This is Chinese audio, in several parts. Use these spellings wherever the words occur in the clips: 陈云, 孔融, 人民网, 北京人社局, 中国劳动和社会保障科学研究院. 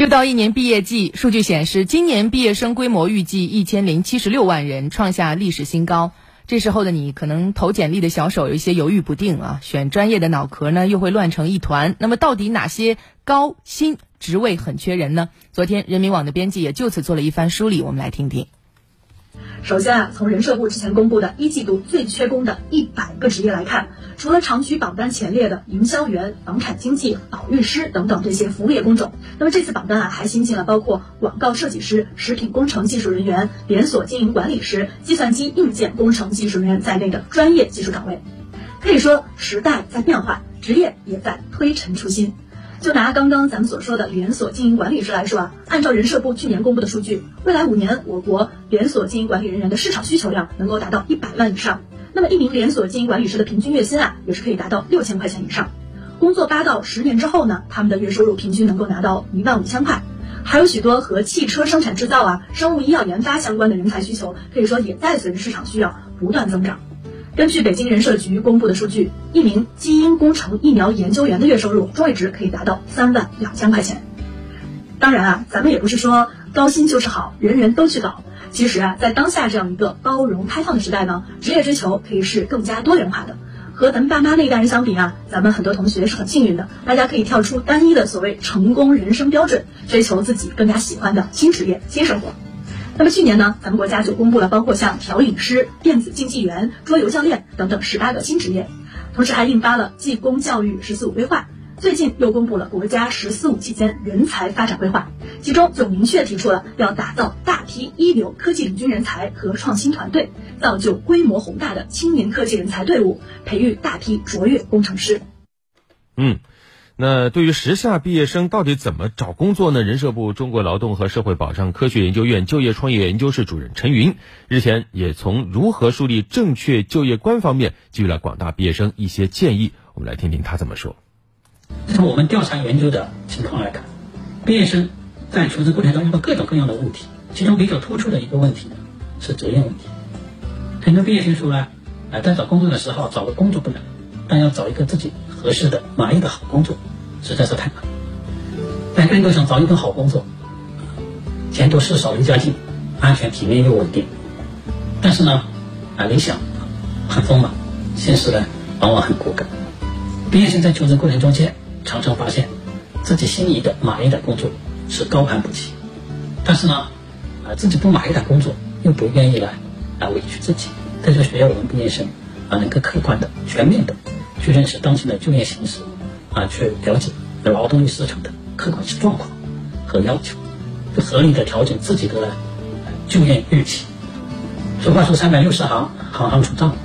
又到一年毕业季，数据显示，今年毕业生规模预计1076万人，创下历史新高。这时候的你，可能投简历的小手有一些犹豫不定啊，选专业的脑壳呢又会乱成一团。那么，到底哪些高薪职位很缺人呢？昨天，人民网的编辑也就此做了一番梳理，我们来听听。首先啊，从人社部之前公布的一季度最缺工的100个职业来看，除了长居榜单前列的营销员、房产经纪、保育师等等这些服务业工种，那么这次榜单啊还新进了包括广告设计师、食品工程技术人员、连锁经营管理师、计算机硬件工程技术人员在内的专业技术岗位。可以说，时代在变化，职业也在推陈出新。就拿刚刚咱们所说的连锁经营管理师来说啊，按照人社部去年公布的数据，未来5年我国连锁经营管理人员的市场需求量能够达到100万以上。那么一名连锁经营管理师的平均月薪啊，也是可以达到6000块钱以上。工作8到10年之后呢，他们的月收入平均能够拿到15000块。还有许多和汽车生产制造啊、生物医药研发相关的人才需求，可以说也在随着市场需要不断增长。根据北京人社局公布的数据，一名基因工程疫苗研究员的月收入中位值可以达到32000块钱。当然啊，咱们也不是说高薪就是好，人人都去搞。其实啊，在当下这样一个包容开放的时代呢，职业追求可以是更加多元化的。和咱们爸妈那一代人相比啊，咱们很多同学是很幸运的，大家可以跳出单一的所谓成功人生标准，追求自己更加喜欢的新职业、新生活。那么去年呢，咱们国家就公布了包括像调饮师、电子竞技员、桌游教练等等18个新职业，同时还印发了技工教育“14五”规划，最近又公布了国家“14五”期间人才发展规划，其中就明确提出了要打造大批一流科技领军人才和创新团队，造就规模宏大的青年科技人才队伍，培育大批卓越工程师。那对于时下毕业生到底怎么找工作呢？人社部中国劳动和社会保障科学研究院就业创业研究室主任陈云日前也从如何树立正确就业观方面给予了广大毕业生一些建议，我们来听听他怎么说。从我们调查研究的情况来看，毕业生在求职过程中遇到各种各样的问题，其中比较突出的一个问题呢是责任问题。很多毕业生说呢，在找工作的时候找个工作不难，但要找一个自己合适的、满意的好工作实在是太难。在工作上找一份好工作，钱多事少离家近，安全体面又稳定。但是呢，理想很丰满，现实呢往往很骨感。毕业生在求职过程中间，常常发现自己心仪的、满意的工作是高攀不起，但是呢，自己不满意的工作又不愿意来委屈自己。这就需要我们毕业生能够客观的、全面的去认识当前的就业形势，去了解劳动力市场的客观状况和要求，就合理的调整自己的就业预期。俗话说360行，行行出状元。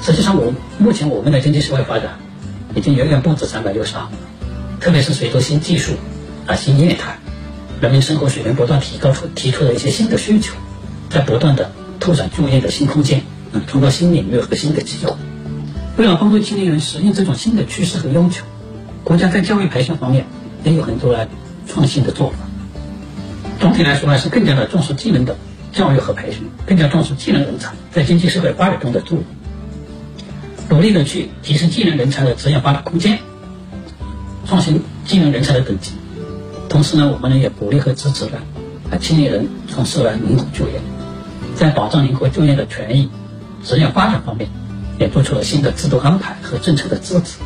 实际上目前我们的经济社会发展已经远远不止360行，特别是随着新技术新业态，人民生活水平不断提高，提出了一些新的需求，在不断的拓展就业的新空间，通过新领域和新的机会。为了帮助青年人实现这种新的趋势和要求，国家在教育培训方面也有很多创新的做法。总体来说是更加的重视技能的教育和培训，更加重视技能人才在经济社会发展中的作用，努力的去提升技能人才的职业发展空间，创新技能人才的等级。同时呢，我们也鼓励和支持青年人从事灵活就业，在保障灵活就业的权益、职业发展方面也做出了新的制度安排和政策的支持。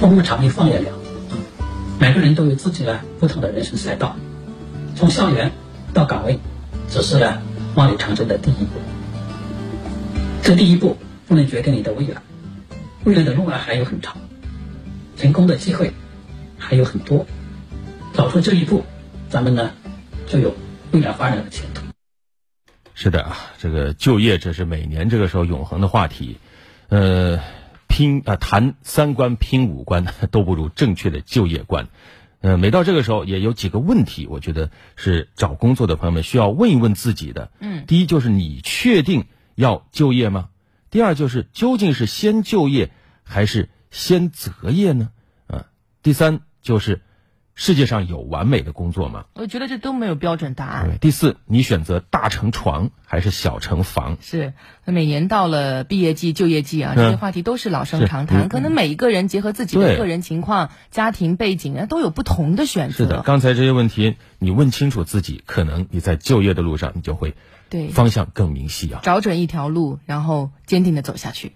风物场地放眼量，每个人都有自己不同的人生赛道，从校园到岗位只是万里长征的第一步。这第一步不能决定你的未来，未来的路还有很长，成功的机会还有很多。走出这一步，咱们呢就有未来发展的前途。是的，这个就业这是每年这个时候永恒的话题，谈3观拼5观都不如正确的就业观。每到这个时候也有几个问题，我觉得是找工作的朋友们需要问一问自己的。第一就是你确定要就业吗？第二就是究竟是先就业还是先择业呢？第三就是世界上有完美的工作吗？我觉得这都没有标准答案。对，第四，你选择大成床还是小成房？是，每年到了毕业季、就业季啊，这些话题都是老生常谈。可能每一个人结合自己的个人情况、家庭背景啊，都有不同的选择。是的，刚才这些问题你问清楚自己，可能你在就业的路上你就会方向更明晰啊，找准一条路，然后坚定的走下去。